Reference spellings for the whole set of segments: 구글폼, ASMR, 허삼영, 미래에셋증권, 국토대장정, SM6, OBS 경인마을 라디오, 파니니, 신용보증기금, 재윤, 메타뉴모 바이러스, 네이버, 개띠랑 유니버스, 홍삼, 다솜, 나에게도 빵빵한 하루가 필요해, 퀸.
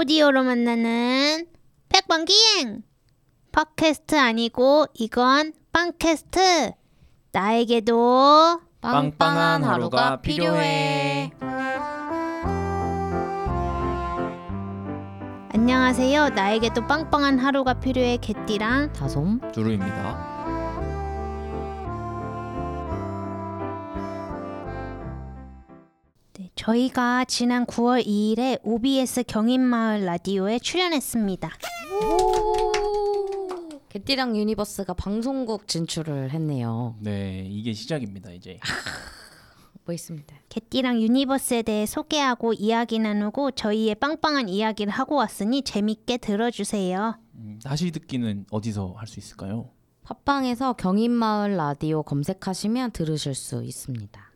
오디오로 만나는 백방기행! 팟캐스트 아니고 이건 빵캐스트! 나에게도 빵빵한 하루가 필요해! 안녕하세요. 나에게도 빵빵한 하루가 필요해 개띠랑 다솜 두루입니다. 저희가 지난 9월 2일에 OBS 경인마을 라디오에 출연했습니다. 개띠랑 유니버스가 방송국 진출을 했네요. 네, 이게 시작입니다. 이제 멋있습니다. 개띠랑 유니버스에 대해 소개하고 이야기 나누고 저희의 빵빵한 이야기를 하고 왔으니 재밌게 들어주세요. 다시 듣기는 어디서 할 수 있을까요? 팟빵에서 경인마을 라디오 검색하시면 들으실 수 있습니다.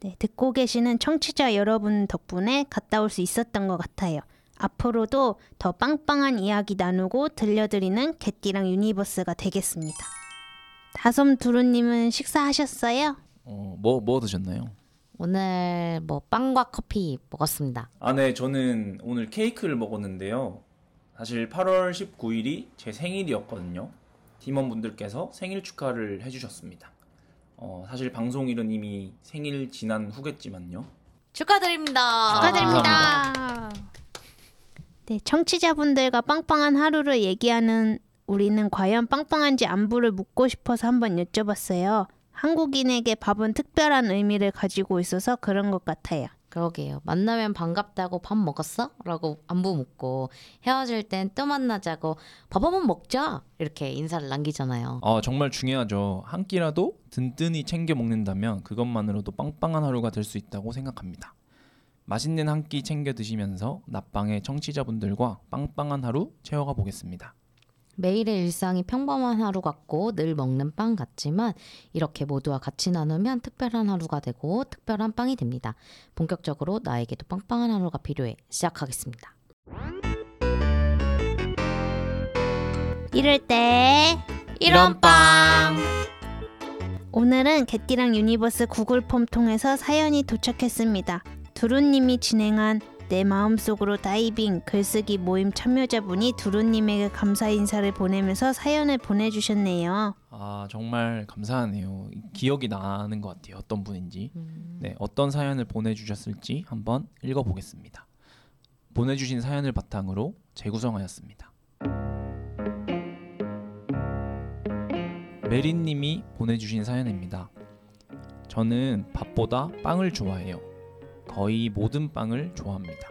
네, 듣고 계시는 청취자 여러분 덕분에 갔다 올 수 있었던 것 같아요. 앞으로도 더 빵빵한 이야기 나누고 들려드리는 개띠랑 유니버스가 되겠습니다. 다솜 두루님은 식사하셨어요? 뭐 드셨나요? 오늘 빵과 커피 먹었습니다. 아, 네, 저는 오늘 케이크를 먹었는데요. 사실 8월 19일이 제 생일이었거든요. 팀원분들께서 생일 축하를 해주셨습니다. 사실 방송일은 이미 생일 지난 후겠지만요. 축하드립니다. 감사합니다. 네, 청취자분들과 빵빵한 하루를 얘기하는 우리는 과연 빵빵한지 안부를 묻고 싶어서 한번 여쭤봤어요. 한국인에게 밥은 특별한 의미를 가지고 있어서 그런 것 같아요. 그러게요. 만나면 반갑다고 밥 먹었어? 라고 안부 묻고 헤어질 땐 또 만나자고 밥 한번 먹자 이렇게 인사를 남기잖아요. 정말 중요하죠. 한 끼라도 든든히 챙겨 먹는다면 그것만으로도 빵빵한 하루가 될 수 있다고 생각합니다. 맛있는 한 끼 챙겨 드시면서 낮방의 청취자분들과 빵빵한 하루 채워가 보겠습니다. 매일의 일상이 평범한 하루 같고 늘 먹는 빵 같지만 이렇게 모두와 같이 나누면 특별한 하루가 되고 특별한 빵이 됩니다. 본격적으로 나에게도 빵빵한 하루가 필요해 시작하겠습니다. 이럴 때 이런 빵! 오늘은 개띠랑 유니버스 구글폼 통해서 사연이 도착했습니다. 두루님이 진행한 내 마음속으로 다이빙 글쓰기 모임 참여자분이 두루님에게 감사 인사를 보내면서 사연을 보내주셨네요. 아, 정말 감사하네요. 기억이 나는 것 같아요. 어떤 분인지. 네, 어떤 사연을 보내주셨을지 한번 읽어보겠습니다. 보내주신 사연을 바탕으로 재구성하였습니다. 메린님이 보내주신 사연입니다. 저는 밥보다 빵을 좋아해요. 거의 모든 빵을 좋아합니다.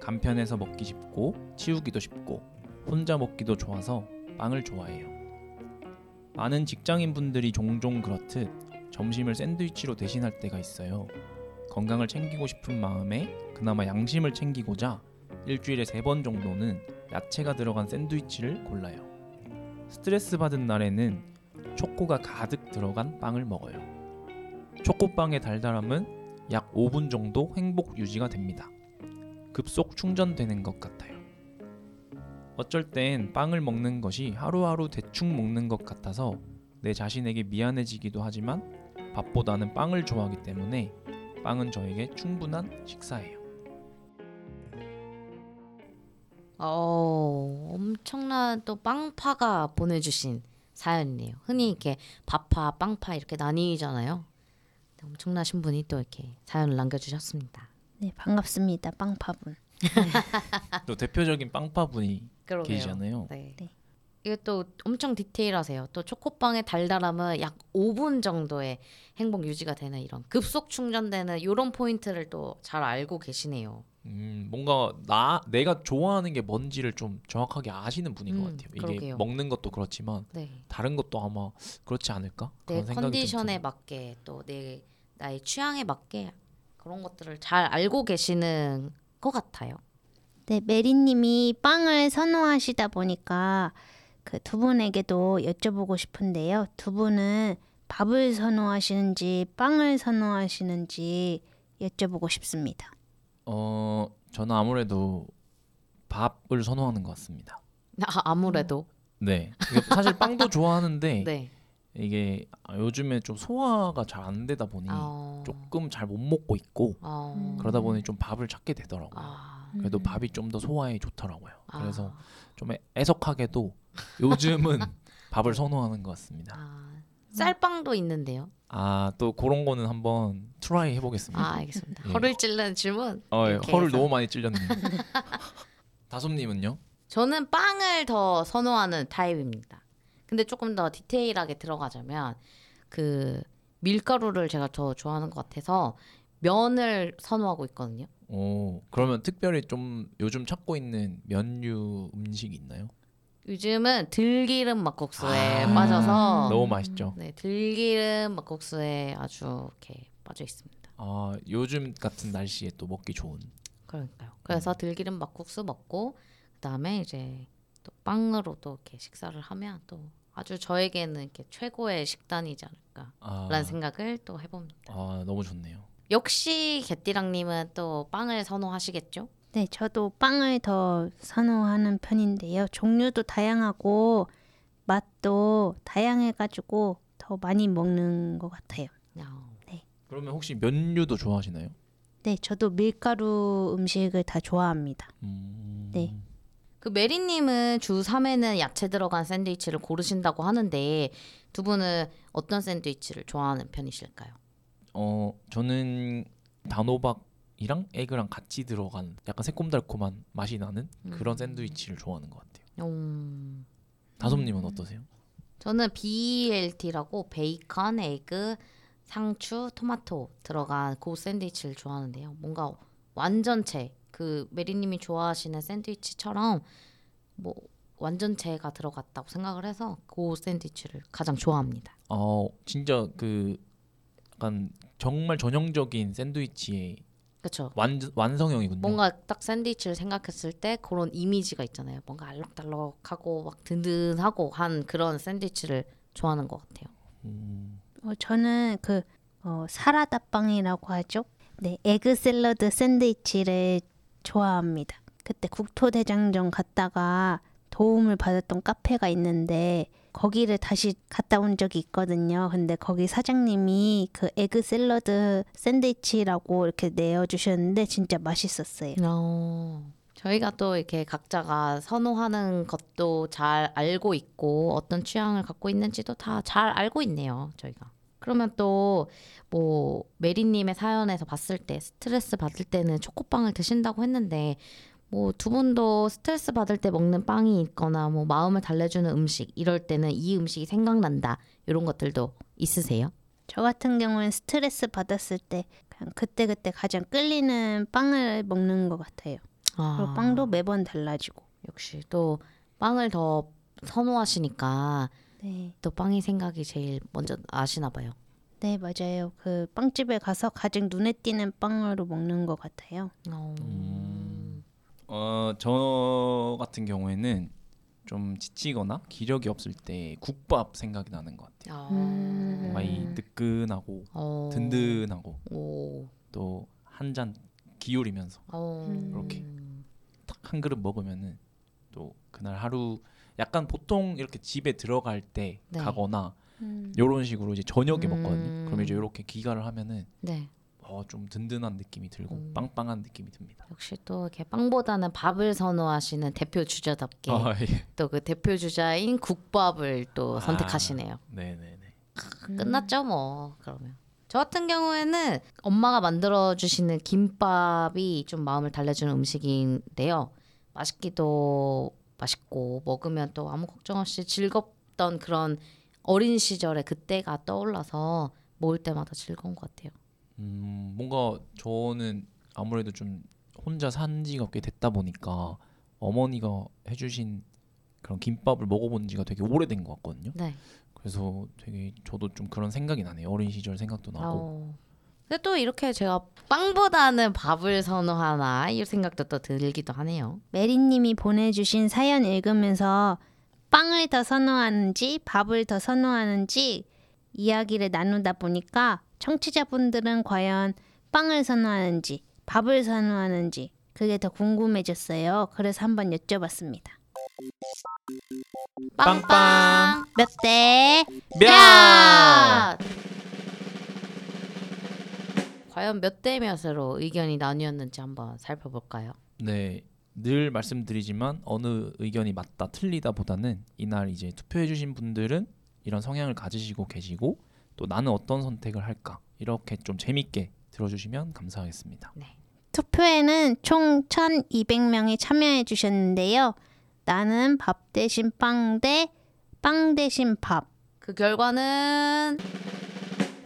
간편해서 먹기 쉽고 치우기도 쉽고 혼자 먹기도 좋아서 빵을 좋아해요. 많은 직장인분들이 종종 그렇듯 점심을 샌드위치로 대신할 때가 있어요. 건강을 챙기고 싶은 마음에 그나마 양심을 챙기고자 일주일에 3번 정도는 야채가 들어간 샌드위치를 골라요. 스트레스 받은 날에는 초코가 가득 들어간 빵을 먹어요. 초코빵의 달달함은 약 5분 정도 행복 유지가 됩니다. 급속 충전되는 것 같아요. 어쩔 땐 빵을 먹는 것이 하루하루 대충 먹는 것 같아서 내 자신에게 미안해지기도 하지만 밥보다는 빵을 좋아하기 때문에 빵은 저에게 충분한 식사예요. 엄청난 또 빵파가 보내주신 사연이에요. 흔히 이렇게 밥파, 빵파 이렇게 나뉘잖아요. 엄청나신 분이 또 이렇게 사연을 남겨주셨습니다. 네, 반갑습니다. 빵파분. 또 대표적인 빵파분이 계시잖아요. 네. 네. 이게 또 엄청 디테일하세요. 또 초코빵의 달달함은 약 5분 정도의 행복 유지가 되는 이런 급속 충전되는 이런 포인트를 또 잘 알고 계시네요. 뭔가 내가 좋아하는 게 뭔지를 좀 정확하게 아시는 분인 것 같아요. 이게 그러게요. 먹는 것도 그렇지만 네. 다른 것도 아마 그렇지 않을까? 내 그런 컨디션에 맞게 또 내 나의 취향에 맞게 그런 것들을 잘 알고 계시는 것 같아요. 네, 메리님이 빵을 선호하시다 보니까 그 두 분에게도 여쭤보고 싶은데요. 두 분은 밥을 선호하시는지 빵을 선호하시는지 여쭤보고 싶습니다. 저는 아무래도 밥을 선호하는 것 같습니다. 아무래도? 네. 사실 빵도 좋아하는데 네. 이게 요즘에 좀 소화가 잘 안 되다 보니 조금 잘 못 먹고 있고 그러다 보니 좀 밥을 찾게 되더라고요. 그래도 밥이 좀 더 소화에 좋더라고요. 그래서 좀 애석하게도 요즘은 밥을 선호하는 것 같습니다. 쌀빵도 있는데요. 아, 또 그런 거는 한번 트라이 해보겠습니다. 아, 알겠습니다. 예. 허를 찔러는 질문. 예. 허를 해서. 너무 많이 찔렸네요. 다솜님은요? 저는 빵을 더 선호하는 타입입니다. 근데 조금 더 디테일하게 들어가자면 그 밀가루를 제가 더 좋아하는 것 같아서 면을 선호하고 있거든요. 오, 그러면 특별히 좀 요즘 찾고 있는 면류 음식이 있나요? 요즘은 들기름 막국수에 빠져서 너무 맛있죠. 네, 들기름 막국수에 아주 이렇게 빠져 있습니다. 아, 요즘 같은 날씨에 또 먹기 좋은. 그러니까요. 그래서 들기름 막국수 먹고 그다음에 이제 또 빵으로 또 이렇게 식사를 하면 또 아주 저에게는 이렇게 최고의 식단이지 않을까라는 생각을 또 해봅니다. 아, 너무 좋네요. 역시 개띠랑님은 또 빵을 선호하시겠죠? 네, 저도 빵을 더 선호하는 편인데요. 종류도 다양하고 맛도 다양해가지고 더 많이 먹는 것 같아요. 네. 그러면 혹시 면류도 좋아하시나요? 네, 저도 밀가루 음식을 다 좋아합니다. 네. 그 메리님은 주 3회는 야채 들어간 샌드위치를 고르신다고 하는데 두 분은 어떤 샌드위치를 좋아하는 편이실까요? 저는 단호박 이랑 에그랑 같이 들어간 약간 새콤달콤한 맛이 나는 그런 샌드위치를 좋아하는 것 같아요. 다솜님은 어떠세요? 저는 BLT라고 베이컨, 에그, 상추, 토마토 들어간 그 샌드위치를 좋아하는데요. 뭔가 완전체, 그 메리님이 좋아하시는 샌드위치처럼 뭐 완전체가 들어갔다고 생각을 해서 그 샌드위치를 가장 좋아합니다. 진짜 그 약간 정말 전형적인 샌드위치의 그렇죠. 완성형이군요. 뭔가 딱 샌드위치를 생각했을 때 그런 이미지가 있잖아요. 뭔가 알록달록하고 막 든든하고 한 그런 샌드위치를 좋아하는 것 같아요. 저는 그 사라다 빵이라고 하죠. 네, 에그 샐러드 샌드위치를 좋아합니다. 그때 국토대장정 갔다가 도움을 받았던 카페가 있는데 거기를 다시 갔다 온 적이 있거든요. 근데 거기 사장님이 그 에그 샐러드 샌드위치라고 이렇게 내어주셨는데 진짜 맛있었어요. 저희가 또 이렇게 각자가 선호하는 것도 잘 알고 있고 어떤 취향을 갖고 있는지도 다 잘 알고 있네요, 저희가. 그러면 또 뭐 메리님의 사연에서 봤을 때 스트레스 받을 때는 초코빵을 드신다고 했는데 뭐 두 분도 스트레스 받을 때 먹는 빵이 있거나 뭐 마음을 달래주는 음식 이럴 때는 이 음식이 생각난다 이런 것들도 있으세요? 저 같은 경우는 스트레스 받았을 때 그냥 그때 가장 끌리는 빵을 먹는 것 같아요. 그리고 빵도 매번 달라지고. 역시 또 빵을 더 선호하시니까 네. 또 빵이 생각이 제일 먼저 나시나 봐요. 네, 맞아요. 그 빵집에 가서 가장 눈에 띄는 빵으로 먹는 것 같아요. 저 같은 경우에는 좀 지치거나 기력이 없을 때 국밥 생각이 나는 것 같아요. 많이 뜨끈하고 든든하고 또 한 잔 기울이면서 이렇게 딱 한 그릇 먹으면은 또 그날 하루 약간 보통 이렇게 집에 들어갈 때 네. 가거나 이런 식으로 이제 저녁에 먹거든요. 그럼 이제 이렇게 기가를 하면은. 네. 좀 든든한 느낌이 들고 빵빵한 느낌이 듭니다. 역시 또 이렇게 빵보다는 밥을 선호하시는 대표 주자답게 예. 또 그 대표 주자인 국밥을 또 선택하시네요. 네네네. 끝났죠 뭐 그러면. 저 같은 경우에는 엄마가 만들어주시는 김밥이 좀 마음을 달래주는 음식인데요. 맛있기도 맛있고 먹으면 또 아무 걱정 없이 즐겁던 그런 어린 시절의 그때가 떠올라서 먹을 때마다 즐거운 것 같아요. 뭔가 저는 아무래도 좀 혼자 산 지가 꽤 됐다 보니까 어머니가 해주신 그런 김밥을 먹어본 지가 되게 오래된 것 같거든요. 네. 그래서 되게 저도 좀 그런 생각이 나네요. 어린 시절 생각도 나고. 근데 또 이렇게 제가 빵보다는 밥을 선호하나 이 생각도 또 들기도 하네요. 메리님이 보내주신 사연 읽으면서 빵을 더 선호하는지 밥을 더 선호하는지 이야기를 나누다 보니까 청취자분들은 과연 빵을 선호하는지 밥을 선호하는지 그게 더 궁금해졌어요. 그래서 한번 여쭤봤습니다. 빵빵 몇 대 몇! 과연 몇 대 몇으로 의견이 나뉘었는지 한번 살펴볼까요? 네, 늘 말씀드리지만 어느 의견이 맞다 틀리다 보다는 이날 이제 투표해주신 분들은 이런 성향을 가지시고 계시고 또 나는 어떤 선택을 할까 이렇게 좀 재밌게 들어주시면 감사하겠습니다. 네. 투표에는 총 1,200명이 참여해 주셨는데요. 나는 밥 대신 빵 대 빵 대신 밥. 그 결과는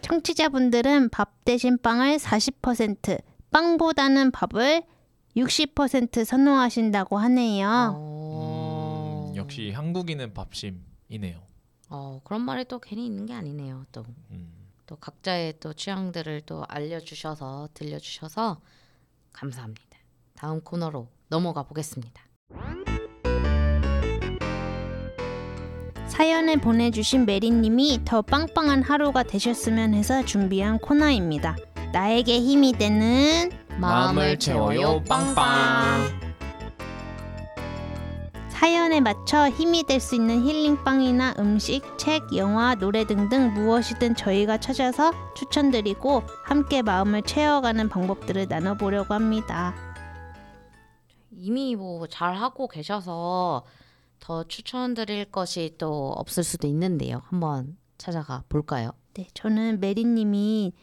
청취자분들은 밥 대신 빵을 40%, 빵보다는 밥을 60% 선호하신다고 하네요. 역시 한국인은 밥심이네요. 그런 말이 또 괜히 있는 게 아니네요. 또 각자의 또 취향들을 또 알려주셔서 들려주셔서 감사합니다. 다음 코너로 넘어가 보겠습니다. 사연을 보내주신 메리님이 더 빵빵한 하루가 되셨으면 해서 준비한 코너입니다. 나에게 힘이 되는 마음을 채워요 빵빵. 사연에 맞춰 힘이 될 수 있는 힐링빵이나 음식, 책, 영화, 노래 등등 무엇이든 저희가 찾아서 추천드리고 함께 마음을 채워가는 방법들을 나눠보려고 합니다. 이미 뭐 잘하고 계셔서 더 추천드릴 것이 또 없을 수도 있는데요. 한번 찾아가 볼까요? 네, 저는 메리님이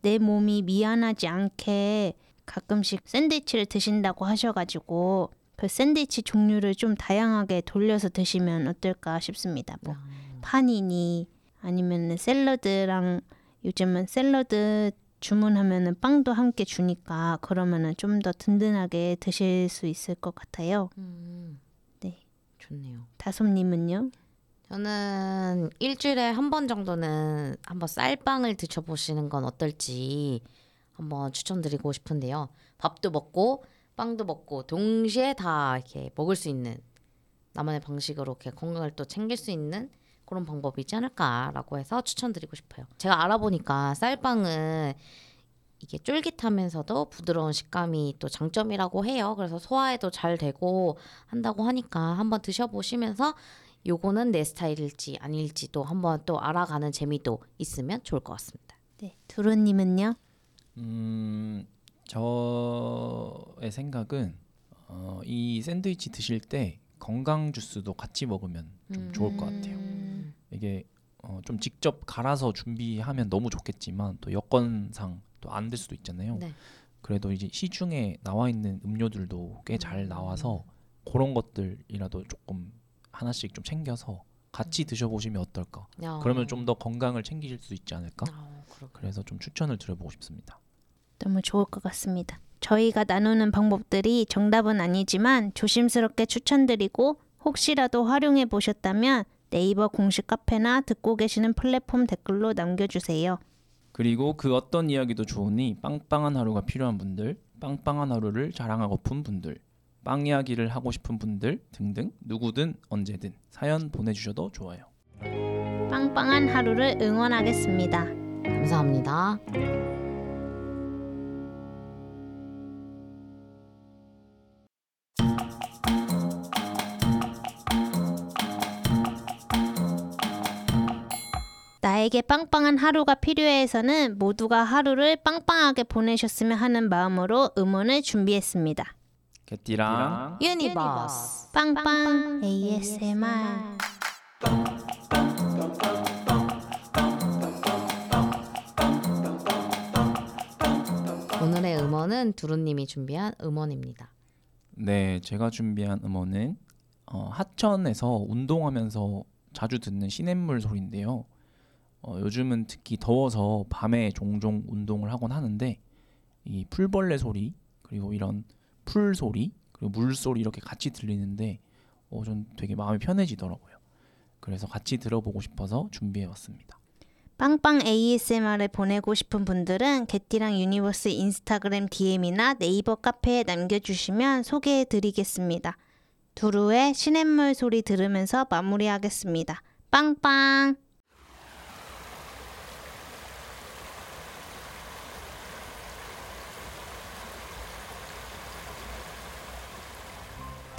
내 몸이 미안하지 않게 가끔씩 샌드위치를 드신다고 하셔가지고 그 샌드위치 종류를 좀 다양하게 돌려서 드시면 어떨까 싶습니다. 뭐 파니니 아니면 샐러드랑 요즘은 샐러드 주문하면은 빵도 함께 주니까 그러면은 좀 더 든든하게 드실 수 있을 것 같아요. 네, 좋네요. 다솜님은요? 저는 일주일에 한 번 정도는 한번 쌀빵을 드셔보시는 건 어떨지 한번 추천드리고 싶은데요. 밥도 먹고 빵도 먹고 동시에 다 이렇게 먹을 수 있는 나만의 방식으로 이렇게 건강을 또 챙길 수 있는 그런 방법이 있지 않을까라고 해서 추천드리고 싶어요. 제가 알아보니까 쌀빵은 이게 쫄깃하면서도 부드러운 식감이 또 장점이라고 해요. 그래서 소화에도 잘 되고 한다고 하니까 한번 드셔보시면서 요거는 내 스타일일지 아닐지도 한번 또 알아가는 재미도 있으면 좋을 것 같습니다. 네, 두루님은요? 저의 생각은 이 샌드위치 드실 때 건강 주스도 같이 먹으면 좀 좋을 것 같아요. 이게 좀 직접 갈아서 준비하면 너무 좋겠지만 또 여건상 또 안 될 수도 있잖아요. 네. 그래도 이제 시중에 나와 있는 음료들도 꽤 잘 나와서 그런 것들이라도 조금 하나씩 좀 챙겨서 같이 드셔보시면 어떨까. 그러면 좀 더 건강을 챙기실 수 있지 않을까. 그래서 좀 추천을 드려보고 싶습니다. 너무 좋을 것 같습니다. 저희가 나누는 방법들이 정답은 아니지만 조심스럽게 추천드리고 혹시라도 활용해 보셨다면 네이버 공식 카페나 듣고 계시는 플랫폼 댓글로 남겨주세요. 그리고 그 어떤 이야기도 좋으니 빵빵한 하루가 필요한 분들, 빵빵한 하루를 자랑하고픈 분들, 빵 이야기를 하고 싶은 분들 등등 누구든 언제든 사연 보내주셔도 좋아요. 빵빵한 하루를 응원하겠습니다. 감사합니다. 나에게 빵빵한 하루가 필요해서는 모두가 하루를 빵빵하게 보내셨으면 하는 마음으로 음원을 준비했습니다. 개띠랑 유니버스 빵빵 ASMR. 오늘의 음원은 두루님이 준비한 음원입니다. 네, 제가 준비한 음원은 하천에서 운동하면서 자주 듣는 시냇물 소리인데요. 요즘은 특히 더워서 밤에 종종 운동을 하곤 하는데 이 풀벌레 소리 그리고 이런 풀 소리 그리고 물 소리 이렇게 같이 들리는데 전 되게 마음이 편해지더라고요. 그래서 같이 들어보고 싶어서 준비해왔습니다. 빵빵 ASMR을 보내고 싶은 분들은 개띠랑 유니버스 인스타그램 DM이나 네이버 카페에 남겨주시면 소개해드리겠습니다. 두루의 시냇물 소리 들으면서 마무리하겠습니다. 빵빵!